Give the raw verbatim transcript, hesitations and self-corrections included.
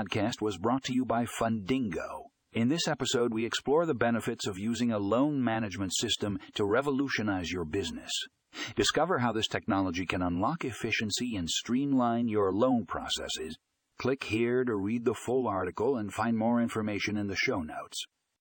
podcast was brought to you by Fundingo. In this episode, we explore the benefits of using a loan management system to revolutionize your business. Discover how this technology can unlock efficiency and streamline your loan processes. Click here to read the full article and find more information in the show notes.